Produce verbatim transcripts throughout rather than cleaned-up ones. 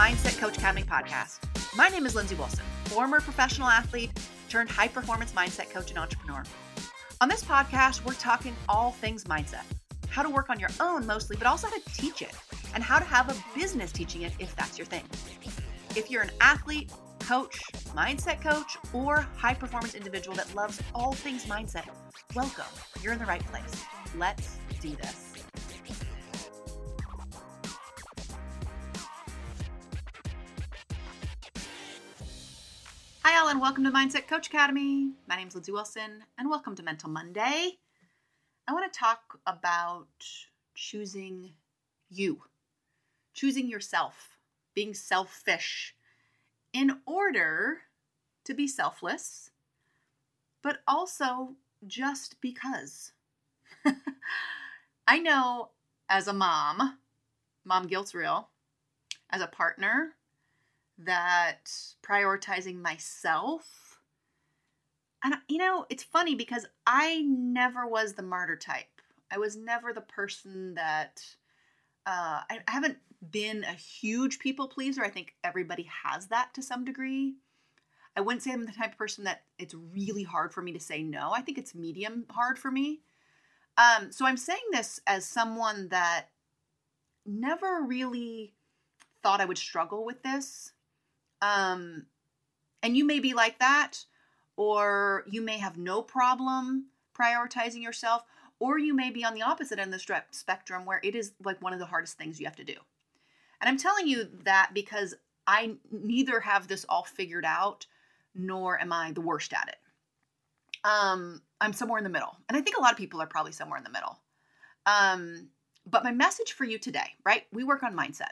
Mindset Coach Academy podcast. My name is Lindsay Wilson, former professional athlete turned high-performance mindset coach and entrepreneur. On this podcast, we're talking all things mindset, how to work on your own mostly, but also how to teach it and how to have a business teaching it if that's your thing. If you're an athlete, coach, mindset coach, or high-performance individual that loves all things mindset, welcome. You're in the right place. Let's do this. Hi all, and welcome to Mindset Coach Academy. My name is Lindsay Wilson, and welcome to Mental Monday. I want to talk about choosing you, choosing yourself, being selfish in order to be selfless, but also just because. I know as a mom, mom guilt's real, as a partner, that prioritizing myself, and you know, it's funny because I never was the martyr type. I was never the person that, uh, I, I haven't been a huge people pleaser. I think everybody has that to some degree. I wouldn't say I'm the type of person that it's really hard for me to say no. I think it's medium hard for me. Um, so I'm saying this as someone that never really thought I would struggle with this. Um, and you may be like that, or you may have no problem prioritizing yourself, or you may be on the opposite end of the spectrum where it is like one of the hardest things you have to do. And I'm telling you that because I neither have this all figured out, nor am I the worst at it. Um, I'm somewhere in the middle. And I think a lot of people are probably somewhere in the middle. Um, but my message for you today, right? We work on mindset.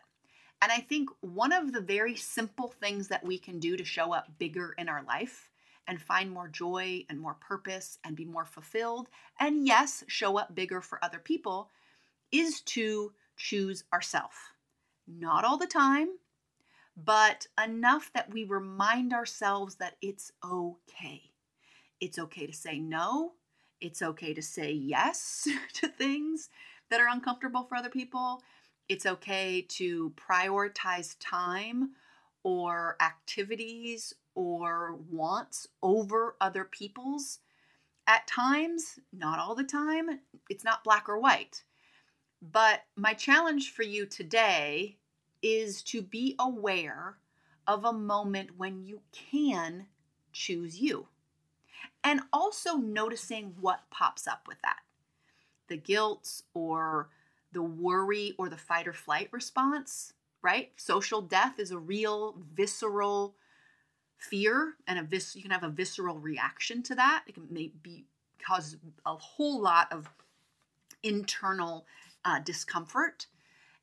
And I think one of the very simple things that we can do to show up bigger in our life and find more joy and more purpose and be more fulfilled, and yes, show up bigger for other people, is to choose ourselves. Not all the time, but enough that we remind ourselves that it's okay. It's okay to say no. It's okay to say yes to things that are uncomfortable for other people. It's okay to prioritize time or activities or wants over other people's at times, not all the time. It's not black or white. But my challenge for you today is to be aware of a moment when you can choose you, and also noticing what pops up with that. The guilt or the worry or the fight or flight response, right? Social death is a real visceral fear, and a vis- you can have a visceral reaction to that. It can maybe cause a whole lot of internal uh, discomfort.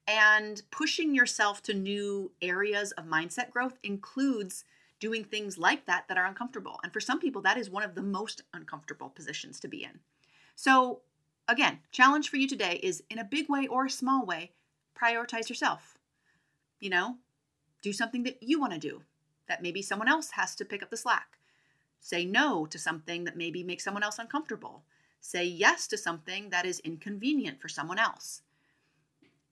And pushing yourself to new areas of mindset growth includes doing things like that that are uncomfortable. And for some people, that is one of the most uncomfortable positions to be in. So again, challenge for you today is, in a big way or a small way, prioritize yourself. You know, do something that you want to do that maybe someone else has to pick up the slack. Say no to something that maybe makes someone else uncomfortable. Say yes to something that is inconvenient for someone else.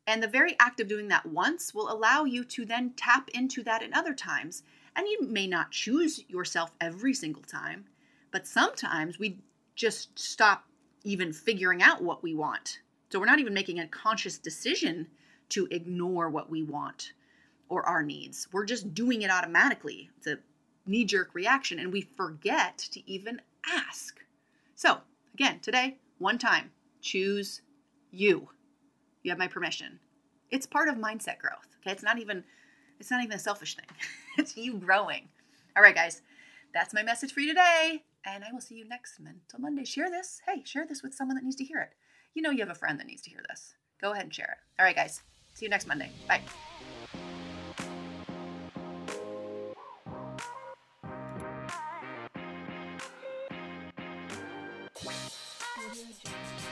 And the very act of doing that once will allow you to then tap into that in other times. And you may not choose yourself every single time, but sometimes we just stop even figuring out what we want. So we're not even making a conscious decision to ignore what we want or our needs. We're just doing it automatically. It's a knee-jerk reaction, and we forget to even ask. So again, today, one time, choose you. You have my permission. It's part of mindset growth. Okay, it's not even it's not even a selfish thing. It's you growing. All right, guys, that's my message for you today. And I will see you next Mental Monday. Share this. Hey, share this with someone that needs to hear it. You know you have a friend that needs to hear this. Go ahead and share it. All right, guys. See you next Monday. Bye. Bye.